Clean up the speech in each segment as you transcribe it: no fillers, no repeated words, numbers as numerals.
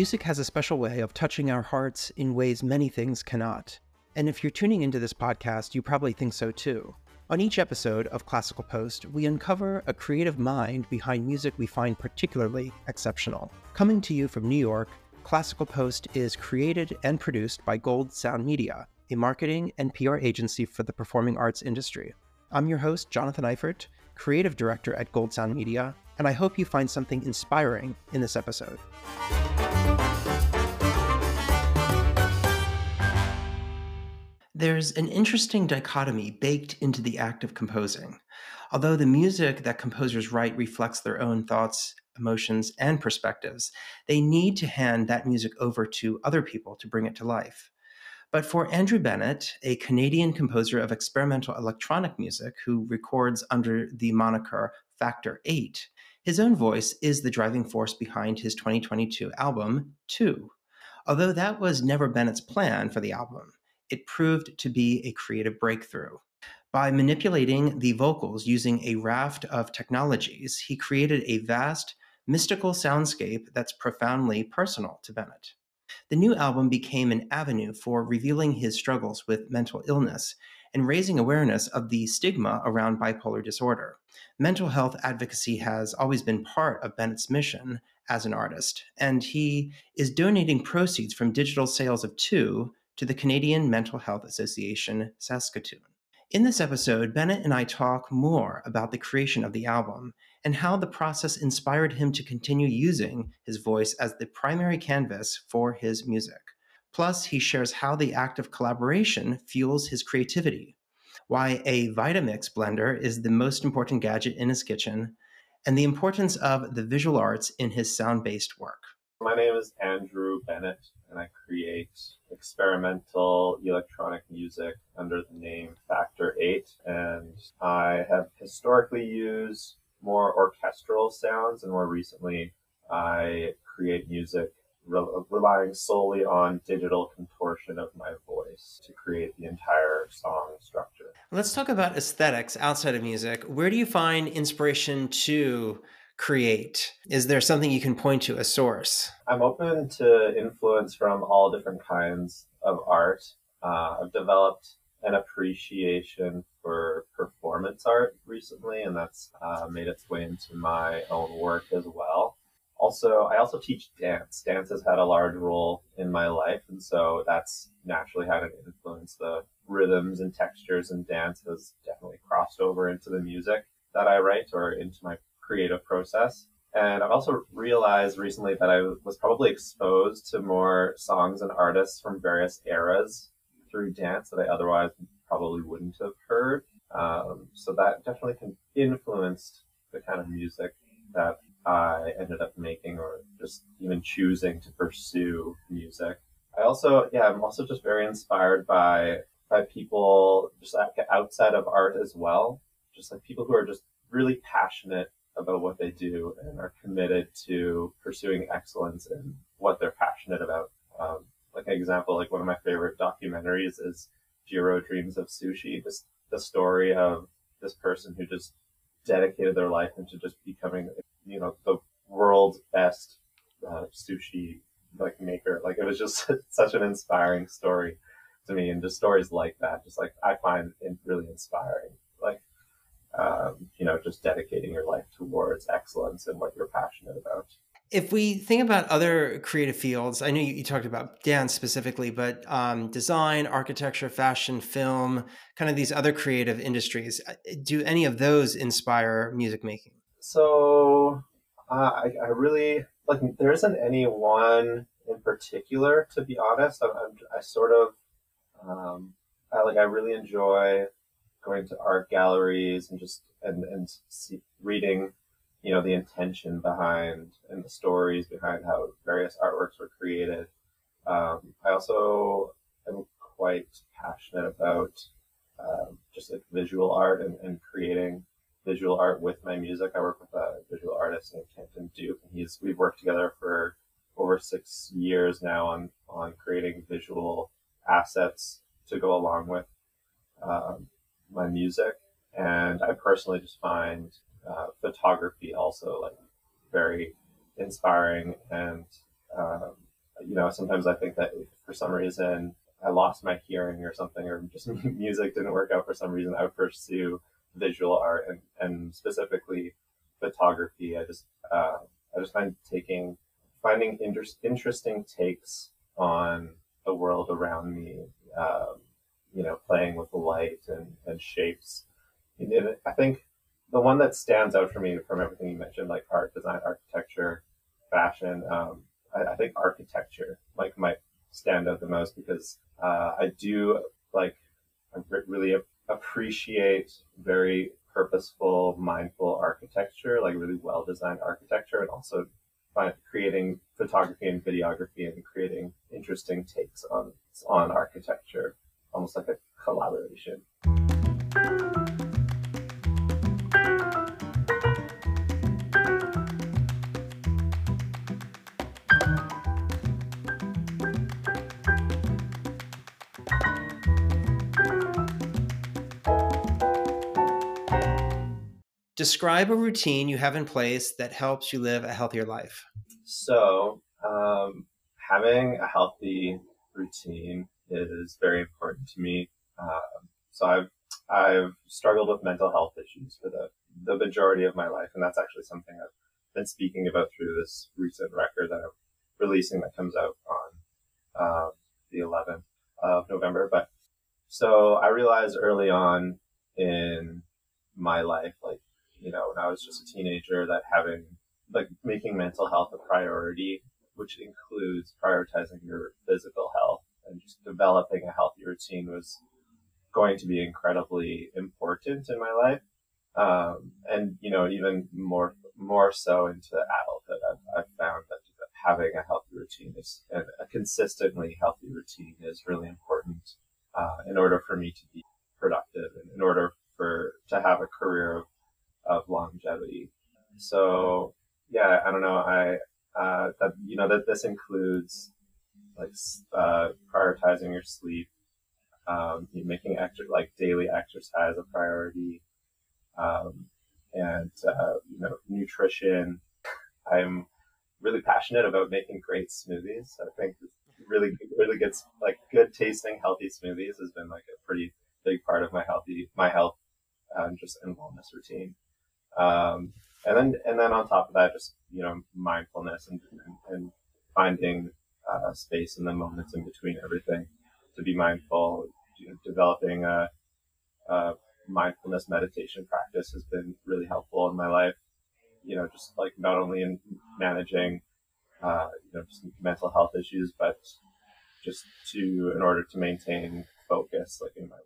Music has a special way of touching our hearts in ways many things cannot. And if you're tuning into this podcast, you probably think so too. On each episode of Classical Post, we uncover a creative mind behind music we find particularly exceptional. Coming to you from New York, Classical Post is created and produced by Gold Sound Media, a marketing and PR agency for the performing arts industry. I'm your host, Jonathan Eifert, creative director at Gold Sound Media, and I hope you find something inspiring in this episode. There's an interesting dichotomy baked into the act of composing. Although the music that composers write reflects their own thoughts, emotions, and perspectives, they need to hand that music over to other people to bring it to life. But for Andrew Bennett, a Canadian composer of experimental electronic music who records under the moniker Factor Eight, his own voice is the driving force behind his 2022 album, II. Although that was never Bennett's plan for the album, it proved to be a creative breakthrough. By manipulating the vocals using a raft of technologies, he created a vast, mystical soundscape that's profoundly personal to Bennett. The new album became an avenue for revealing his struggles with mental illness and raising awareness of the stigma around bipolar disorder. Mental health advocacy has always been part of Bennett's mission as an artist, and he is donating proceeds from digital sales of II to the Canadian Mental Health Association Saskatoon. In this episode, Bennett and I talk more about the creation of the album and how the process inspired him to continue using his voice as the primary canvas for his music. Plus, he shares how the act of collaboration fuels his creativity, why a Vitamix blender is the most important gadget in his kitchen, and the importance of the visual arts in his sound-based work. My name is Andrew Bennett, and I create experimental electronic music under the name Factor Eight, and I have historically used more orchestral sounds, and more recently I create music relying solely on digital contortion of my voice to create the entire song structure. Let's talk about aesthetics outside of music. Where do you find inspiration to create? Is there something you can point to, a source? I'm open to influence from all different kinds of art. I've developed an appreciation for performance art recently, and that's made its way into my own work as well. I also teach dance. Dance has had a large role in my life, and so that's naturally had an influence. The rhythms and textures in dance has definitely crossed over into the music that I write or into my creative process. And I've also realized recently that I was probably exposed to more songs and artists from various eras through dance that I otherwise probably wouldn't have heard. So that definitely influenced the kind of music that I ended up making or just even choosing to pursue music. I'm also just very inspired by people just outside of art as well. Just like people who are just really passionate about what they do and are committed to pursuing excellence in what they're passionate about. Like an example, like one of my favorite documentaries is Jiro Dreams of Sushi. Just the story of this person who just dedicated their life into just becoming, you know, the world's best sushi maker. Like, it was just such an inspiring story to me, and just stories like that, just like I find it really inspiring. Just dedicating your life towards excellence and what you're passionate about. If we think about other creative fields, I know you talked about dance specifically, but design, architecture, fashion, film, kind of these other creative industries, do any of those inspire music making? So I really, there isn't any one in particular, to be honest. I really enjoy going to art galleries and reading, the intention behind and the stories behind how various artworks were created. I also am quite passionate about visual art and creating visual art with my music. I work with a visual artist named Kenton Duke, and we've worked together for over 6 years now on creating visual assets to go along with my music. And I personally just find photography also very inspiring and you know, sometimes I think that if for some reason I lost my hearing or something, or just music didn't work out for some reason, I would pursue visual art and specifically photography. I just find finding interesting takes on the world around me, you know, playing with the light and shapes. And I think the one that stands out for me from everything you mentioned, like art, design, architecture, fashion, I think architecture like might stand out the most, because I really appreciate very purposeful, mindful architecture, like really well-designed architecture, and also creating photography and videography and creating interesting takes on architecture, almost like a collaboration. Describe a routine you have in place that helps you live a healthier life. So, having a healthy routine is very important to me. So I've struggled with mental health issues for the majority of my life. And that's actually something I've been speaking about through this recent record that I'm releasing that comes out on, the 11th of November. But so I realized early on in my life, like, you know, when I was just a teenager, that making mental health a priority, which includes prioritizing your physical health and just developing a healthy routine, was going to be incredibly important in my life. And, you know, even more so into adulthood, I've found that having a healthy routine and a consistently healthy routine is really important, in order for me to be productive and in order to have a career of longevity. So yeah, I don't know. This includes prioritizing your sleep, making daily exercise a priority, and nutrition. I'm really passionate about making great smoothies. I think really good, good tasting, healthy smoothies has been a pretty big part of my health, just and wellness routine. And then on top of that, just, you know, mindfulness and finding space in the moments in between everything to be mindful. You know, developing a mindfulness meditation practice has been really helpful in my life. You know, just not only in managing, just mental health issues, but just in order to maintain focus, in my work.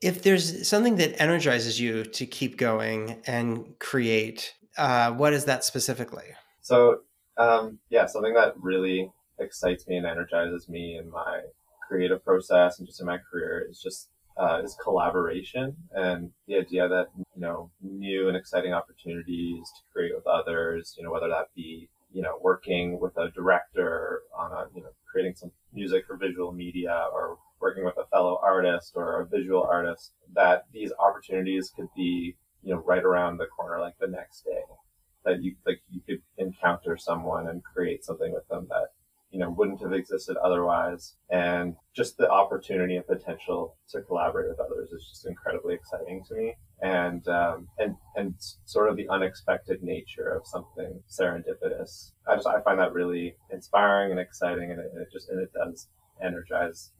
If there's something that energizes you to keep going and create, what is that specifically? So, something that really excites me and energizes me in my creative process and just in my career is is collaboration, and the idea that, you know, new and exciting opportunities to create with others, you know, whether that be, you know, working with a director on creating some music for visual media, or working with a fellow artist or a visual artist, that these opportunities could be, you know, right around the corner, the next day, that you could encounter someone and create something with them that, you know, wouldn't have existed otherwise. And just the opportunity and potential to collaborate with others is just incredibly exciting to me. And, and sort of the unexpected nature of something serendipitous. I find that really inspiring and exciting, and it does energize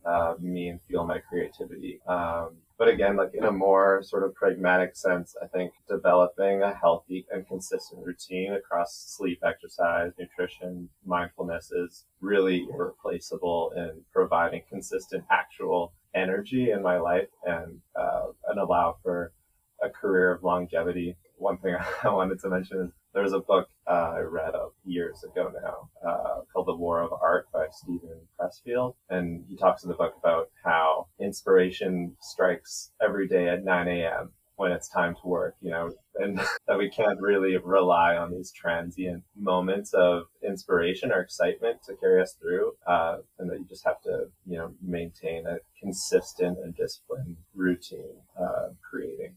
me and fuel my creativity. But again, in a more sort of pragmatic sense, I think developing a healthy and consistent routine across sleep, exercise, nutrition, mindfulness is really irreplaceable in providing consistent actual energy in my life and allow for a career of longevity. One thing I wanted to mention is there's a book I read years ago now called The War of Art by Stephen Pressfield. And he talks in the book about how inspiration strikes every day at 9 a.m. when it's time to work, you know, and that we can't really rely on these transient moments of inspiration or excitement to carry us through, and that you just have to, you know, maintain a consistent and disciplined routine of creating.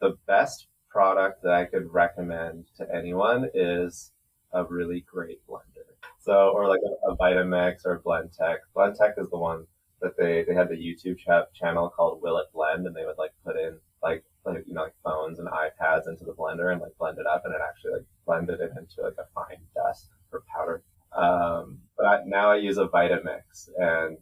The best product that I could recommend to anyone is a really great blender. So, or like a Vitamix or Blendtec. Blendtec is the one that they had the YouTube channel called Will It Blend, and they would like put in like you know, like phones and iPads into the blender and like blend it up, and it actually like blended it into like a fine dust or powder. But now I use a Vitamix, and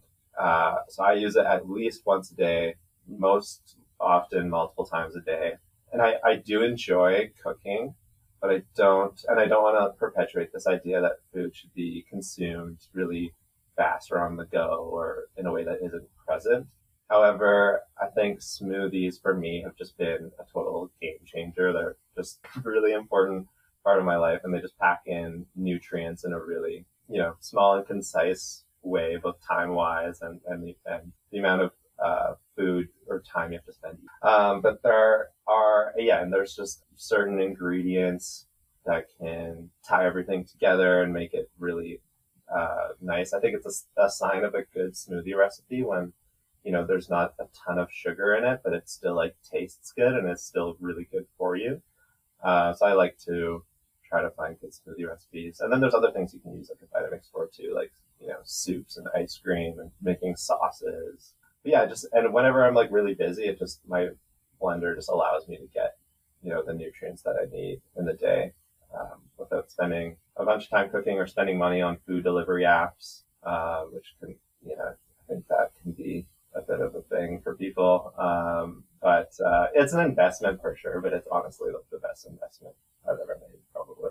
so I use it at least once a day, most often multiple times a day. And I do enjoy cooking, but I don't want to perpetuate this idea that food should be consumed really fast or on the go or in a way that isn't present. However, I think smoothies for me have just been a total game changer. They're just a really important part of my life, and they just pack in nutrients in a really, you know, small and concise way, both time-wise and the amount of food or time you have to spend. But there are, yeah, and there's just certain ingredients that can tie everything together and make it really nice. I think it's a sign of a good smoothie recipe when, you know, there's not a ton of sugar in it, but it still like tastes good and it's still really good for you. So I like to try to find good smoothie recipes. And then there's other things you can use like a Vitamix for too, like, you know, soups and ice cream and making sauces. But yeah, just, and whenever I'm like really busy, it just, my blender just allows me to get, you know, the nutrients that I need in the day, without spending a bunch of time cooking or spending money on food delivery apps, which can, you know, I think that can be a bit of a thing for people. But it's an investment for sure, but it's honestly the best investment I've ever made, probably.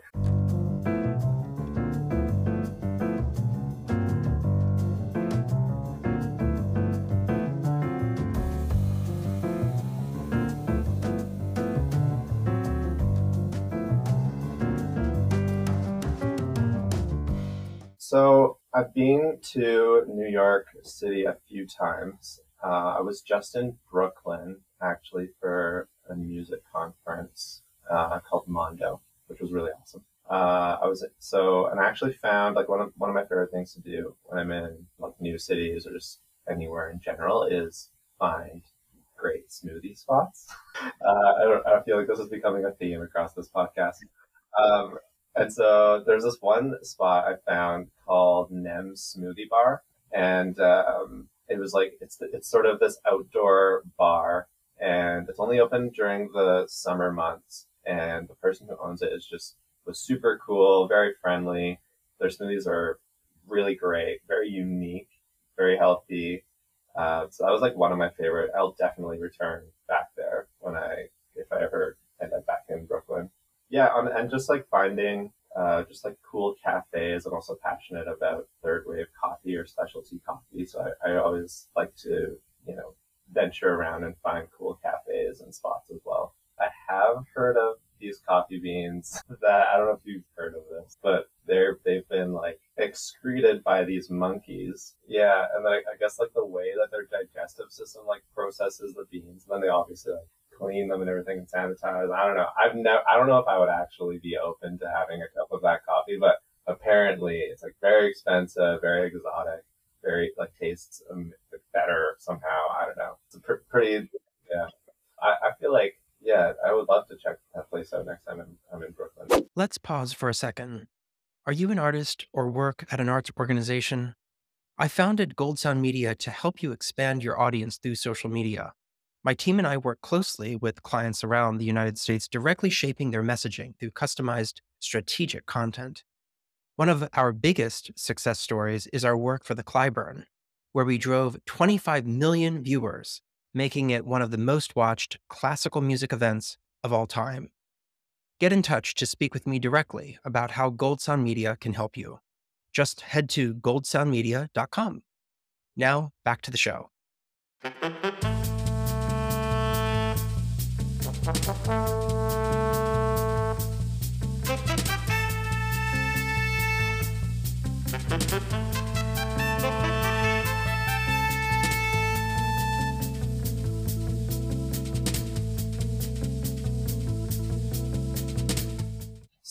So I've been to New York City a few times. I was just in Brooklyn, actually, for a music conference called Mondo, which was really awesome. And I actually found like one of my favorite things to do when I'm in like new cities or just anywhere in general is find great smoothie spots. I feel like this is becoming a theme across this podcast. And so there's this one spot I found called Nem Smoothie Bar, and it was like it's sort of this outdoor bar, and it's only open during the summer months. And the person who owns it was super cool, very friendly. Their smoothies are really great, very unique, very healthy. So that was like one of my favorite. I'll definitely return back there if I ever end up back in Brooklyn. Yeah, and just like finding just like cool cafes. I'm also passionate about third wave coffee or specialty coffee, so I always like to, you know, venture around and find cool cafes and spots as well. I have heard of these coffee beans that, I don't know if you've heard of this, but they've been like excreted by these monkeys. Yeah, and I guess like the way that their digestive system like processes the beans, and then they obviously like clean them and everything and sanitize. I don't know. I don't know if I would actually be open to having a cup of that coffee, but apparently it's like very expensive, very exotic, very like tastes better somehow. I don't know. It's a pretty, yeah. I feel like, yeah, I would love to check that place out next time I'm in Brooklyn. Let's pause for a second. Are you an artist or work at an arts organization? I founded Gold Sound Media to help you expand your audience through social media. My team and I work closely with clients around the United States, directly shaping their messaging through customized strategic content. One of our biggest success stories is our work for the Clyburn, where we drove 25 million viewers, making it one of the most watched classical music events of all time. Get in touch to speak with me directly about how Gold Sound Media can help you. Just head to goldsoundmedia.com. Now, back to the show.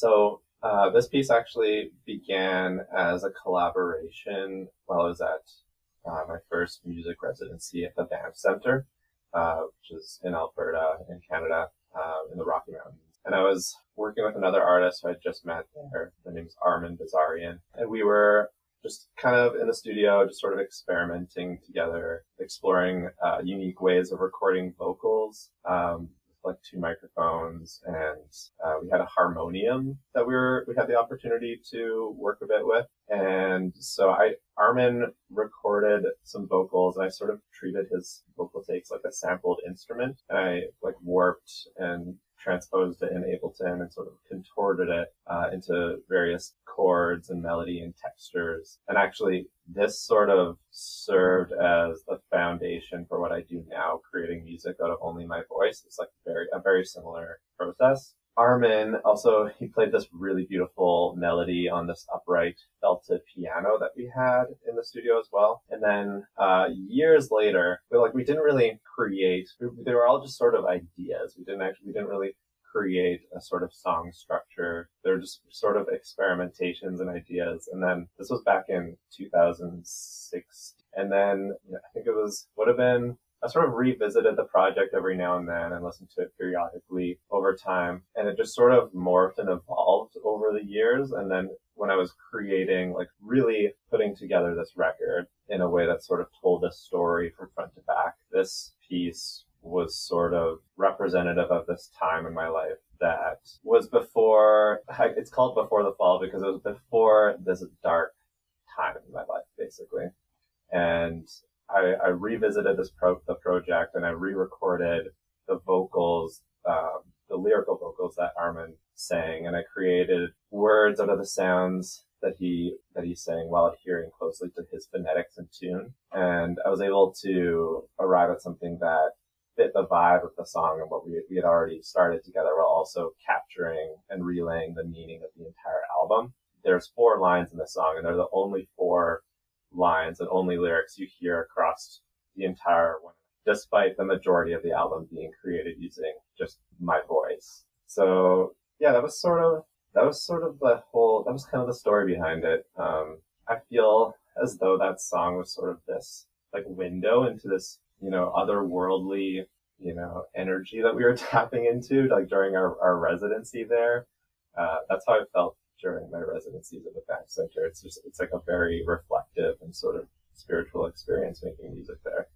So this piece actually began as a collaboration while I was at my first music residency at the Banff Center, which is in Alberta in Canada. in the Rocky Mountains. And I was working with another artist who I just met there. Her name's Armin Bazarian. And we were just kind of in the studio, just sort of experimenting together, exploring unique ways of recording vocals, like two microphones. And we had a harmonium that we had the opportunity to work a bit with. And so Armin recorded some vocals, and I sort of treated his vocal takes like a sampled instrument. And I like warped and transposed it in Ableton and sort of contorted it into various chords and melody and textures. And actually, this sort of served as the foundation for what I do now, creating music out of only my voice. It's like a very similar process. Armin also, he played this really beautiful melody on this upright belted piano that we had in the studio as well. And then years later, we didn't really create, they were all just sort of ideas. We didn't really create a sort of song structure. They're just sort of experimentations and ideas. And then this was back in 2006. And then I think it would have been I sort of revisited the project every now and then and listened to it periodically over time. And it just sort of morphed and evolved over the years. And then when I was creating, really putting together this record in a way that sort of told a story from front to back, this piece was sort of representative of this time in my life that was before, it's called Before the Fall because it was before this dark time in my life, basically. And I revisited the project and I re-recorded the vocals, the lyrical vocals that Armin sang, and I created words out of the sounds that he sang while adhering closely to his phonetics and tune. And I was able to arrive at something that fit the vibe of the song and what we had already started together, while also capturing and relaying the meaning of the entire album. There's 4 lines in the song, and they're the only 4 lines and only lyrics you hear across the entire one, despite the majority of the album being created using just my voice. So yeah, that was kind of the story behind it. I feel as though that song was sort of this window into this, otherworldly, energy that we were tapping into during our residency there. That's how I felt during my residencies at the Banff Center. It's a very reflective and sort of spiritual experience making music there.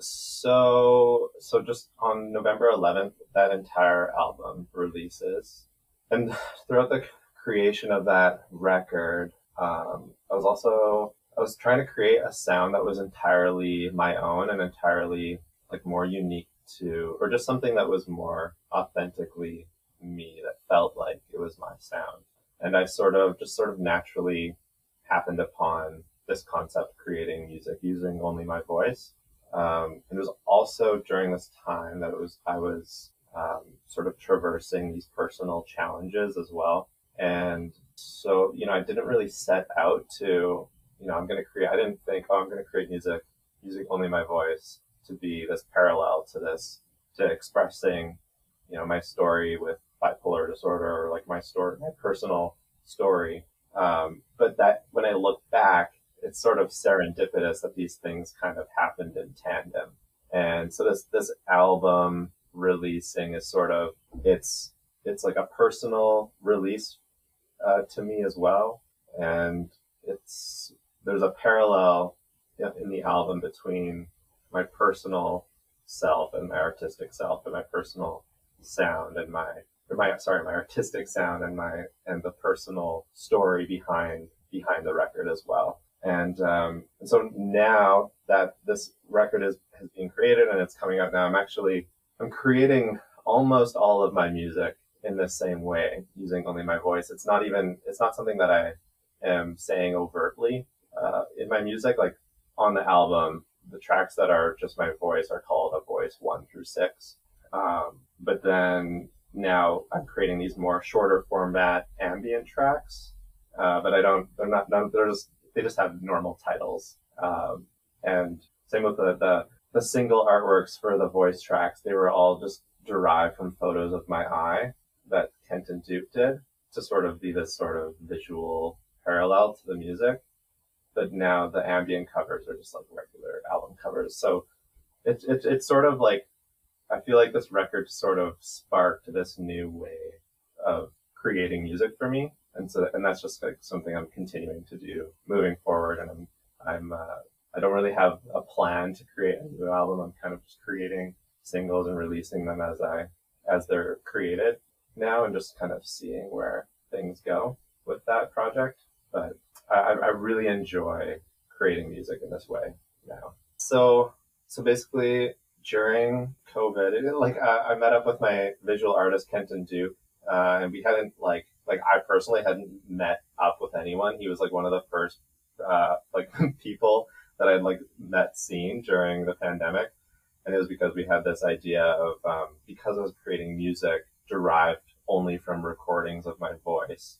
So just on November 11th, that entire album releases. And throughout the creation of that record, I was trying to create a sound that was entirely my own and entirely more unique to, or just something that was more authentically me, that felt like it was my sound. And I just naturally happened upon this concept, creating music using only my voice. It was also during this time that I was traversing these personal challenges as well. And so, I didn't really set out to, I didn't think, I'm going to create music using only my voice to be this parallel to this, to expressing, my story with bipolar disorder, or my personal story. But that when I look back, it's sort of serendipitous that these things kind of happened in tandem. And so this album releasing is it's like a personal release to me as well. And there's a parallel in the album between my personal self and my artistic self, and my personal sound and my artistic sound and the personal story behind the record as well. And so now that this record has been created and it's coming out now, I'm creating almost all of my music in the same way, using only my voice. It's not something that I am saying overtly in my music. On the album, the tracks that are just my voice are called a voice 1 through 6. But then now I'm creating these more shorter format ambient tracks, but I don't, they're not, none, they're just, they just have normal titles. And same with the single artworks for the voice tracks. They were all just derived from photos of my eye that Kenton Duke did to sort of be this sort of visual parallel to the music. But now the ambient covers are just regular album covers. So it's sort of I feel like this record sort of sparked this new way of creating music for me. And so, and that's just like something I'm continuing to do moving forward. And I don't really have a plan to create a new album. I'm kind of just creating singles and releasing them as they're created now, and just kind of seeing where things go with that project. But I really enjoy creating music in this way now. So basically during COVID, I met up with my visual artist, Kenton Duke, and we hadn't I personally hadn't met up with anyone. He was one of the first people that I'd met seeing during the pandemic. And it was because we had this idea of, because I was creating music derived only from recordings of my voice,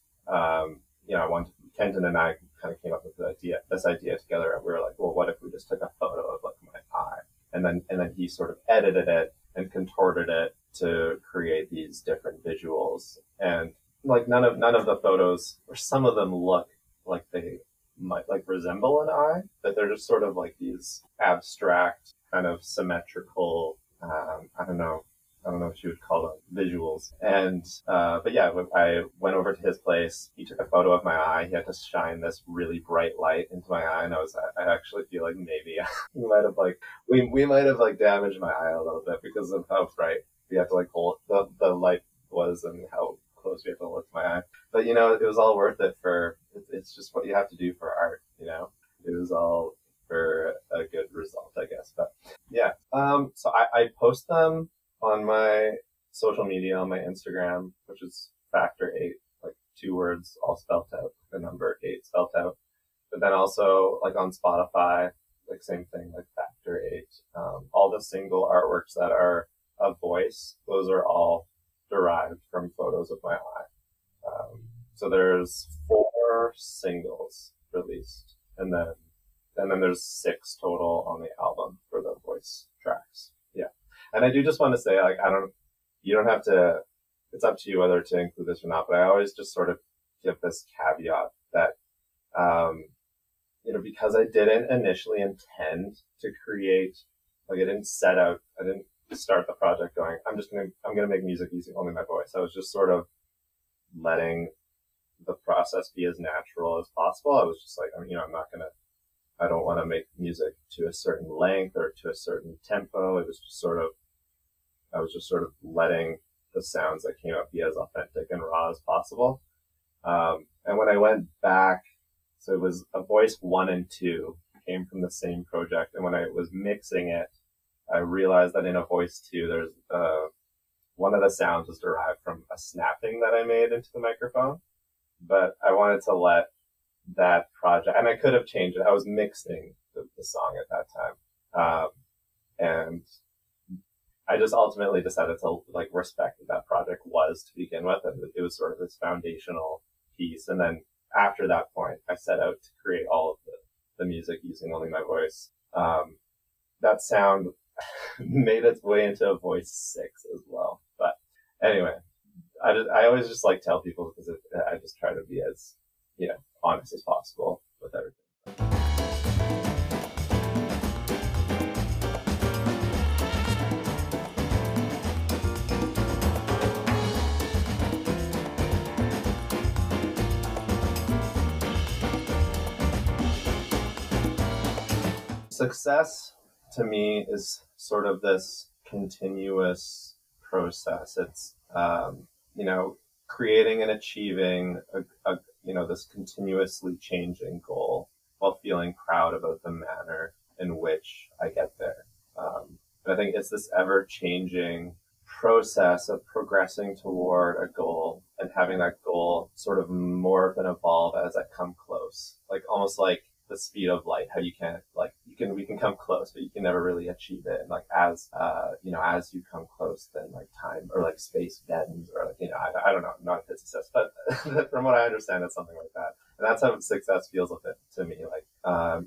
Kenton and I kind of came up with this idea together, and we were well, what if we just took a photo of my eye? And then he sort of edited it and contorted it to create these different visuals. And none of the photos, or some of them, look like they might resemble an eye, but they're just sort of these abstract kind of symmetrical, I don't know what you would call them, visuals. And, but yeah, I went over to his place. He took a photo of my eye. He had to shine this really bright light into my eye. And I actually feel like maybe we might have damaged my eye a little bit because of how bright we had to hold the light was and how close we had to look to my eye. But, it was all worth it it's just what you have to do for art, It was all for a good result, I guess. But yeah, so I post them on my social media, on my Instagram, which is Factor 8, 2 words all spelt out, the number 8 spelt out. But then also on Spotify, same thing, Factor 8. All the single artworks that are a voice, those are all derived from photos of my eye. So there's 4 singles released, and then there's 6 total on the album for the voice tracks. Yeah. And I do just want to say, you don't have to, it's up to you whether to include this or not, but I always just sort of give this caveat that, because I didn't initially intend to create, I didn't start the project going, I'm going to make music using only my voice. I was just sort of letting the process be as natural as possible. I was just I don't want to make music to a certain length or to a certain tempo. It was just sort of, I was just sort of letting the sounds that came out be as authentic and raw as possible. And when I went back, so it was a voice 1 and 2 came from the same project. And when I was mixing it, I realized that in a voice 2, there's, one of the sounds was derived from a snapping that I made into the microphone, but I wanted to let that project, and I could have changed it. I was mixing the song at that time. And I just ultimately decided to respect that project was to begin with. And it was sort of this foundational piece. And then after that point, I set out to create all of the music using only my voice. That sound made its way into a voice 6 as well. But anyway, I always just tell people, because I just try to be as, honest as possible with everything. Success to me is sort of this continuous process. It's, creating and achieving a this continuously changing goal while feeling proud about the manner in which I get there. And I think it's this ever-changing process of progressing toward a goal and having that goal sort of morph and evolve as I come close, almost like the speed of light, how you can't, we can come close, but you can never really achieve it. And as you come close, then time or space bends, or I don't know, I'm not a physicist, but from what I understand, it's something like that. And that's how success feels a bit to me.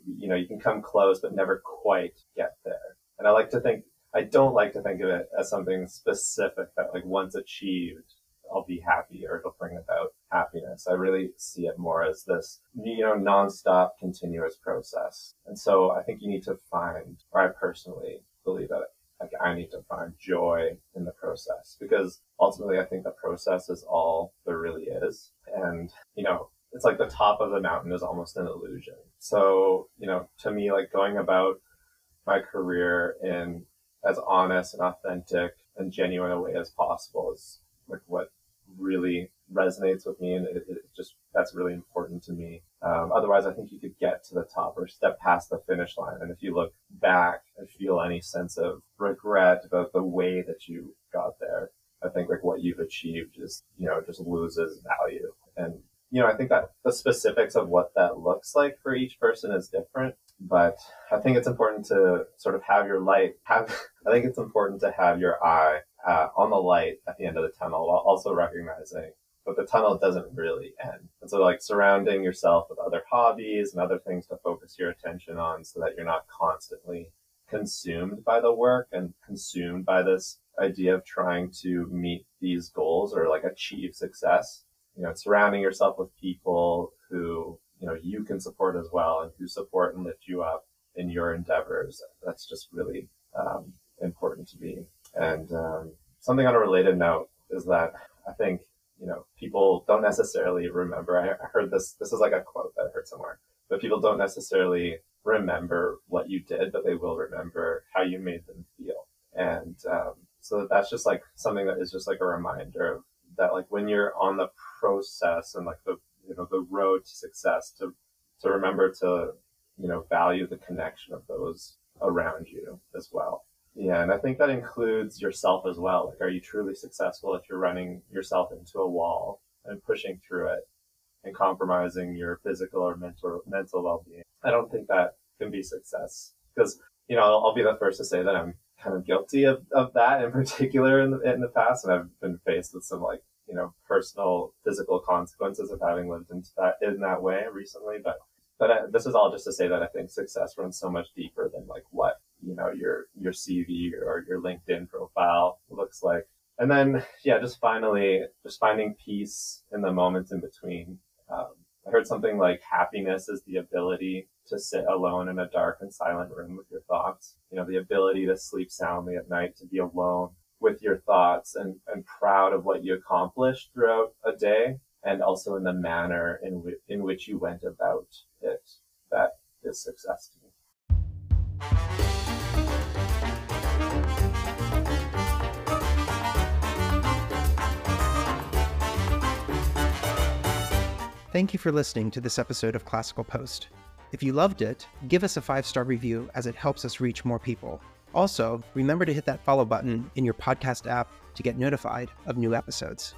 You can come close, but never quite get there. And I don't like to think of it as something specific that once achieved, I'll be happy or it'll bring about happiness. I really see it more as this, nonstop continuous process. And so I think you need to find, or I personally believe that Like, I need to find joy in the process, because ultimately I think the process is all there really is. And, you know, it's like the top of the mountain is almost an illusion. So, you know, to me, like, going about my career in as honest and authentic and genuine a way as possible is like what really resonates with me. And it just, that's really important to me. Otherwise, I think you could get to the top or step past the finish line. And if you look back and feel any sense of regret about the way that you got there, I think like what you've achieved is, you know, just loses value. And, you know, I think that the specifics of what that looks like for each person is different. But I think it's important to sort of have your light. I think it's important to have your eye on the light at the end of the tunnel, while also recognizing that the tunnel doesn't really end. And so, like, surrounding yourself with other hobbies and other things to focus your attention on, so that you're not constantly consumed by the work and consumed by this idea of trying to meet these goals or like achieve success. You know, surrounding yourself with people who, you know, you can support as well, and who support and lift you up in your endeavors. That's just really important to me. And something on a related note is that I think, you know, people don't necessarily remember. I heard this. This is like a quote that I heard somewhere. But people don't necessarily remember what you did, but they will remember how you made them feel. And so that's just like something that is just like a reminder of that, like, when you're on the process and like the, you know, the road to success, to remember to, you know, value the connection of those around you as well. Yeah. And I think that includes yourself as well. Like, are you truly successful if you're running yourself into a wall and pushing through it and compromising your physical or mental well-being? I don't think that can be success, because, you know, I'll be the first to say that I'm kind of guilty of that in particular in the past. And I've been faced with some, like, you know, personal physical consequences of having lived in that way recently. But this is all just to say that I think success runs so much deeper than like what, you know, your CV or your LinkedIn profile looks like. And then, yeah, just finally, just finding peace in the moments in between. I heard something like happiness is the ability to sit alone in a dark and silent room with your thoughts. You know, the ability to sleep soundly at night, to be alone with your thoughts and proud of what you accomplished throughout a day, and also in the manner in which you went about it. That is success to me. Thank you for listening to this episode of Classical Post. If you loved it, give us a 5-star review, as it helps us reach more people. Also, remember to hit that follow button in your podcast app to get notified of new episodes.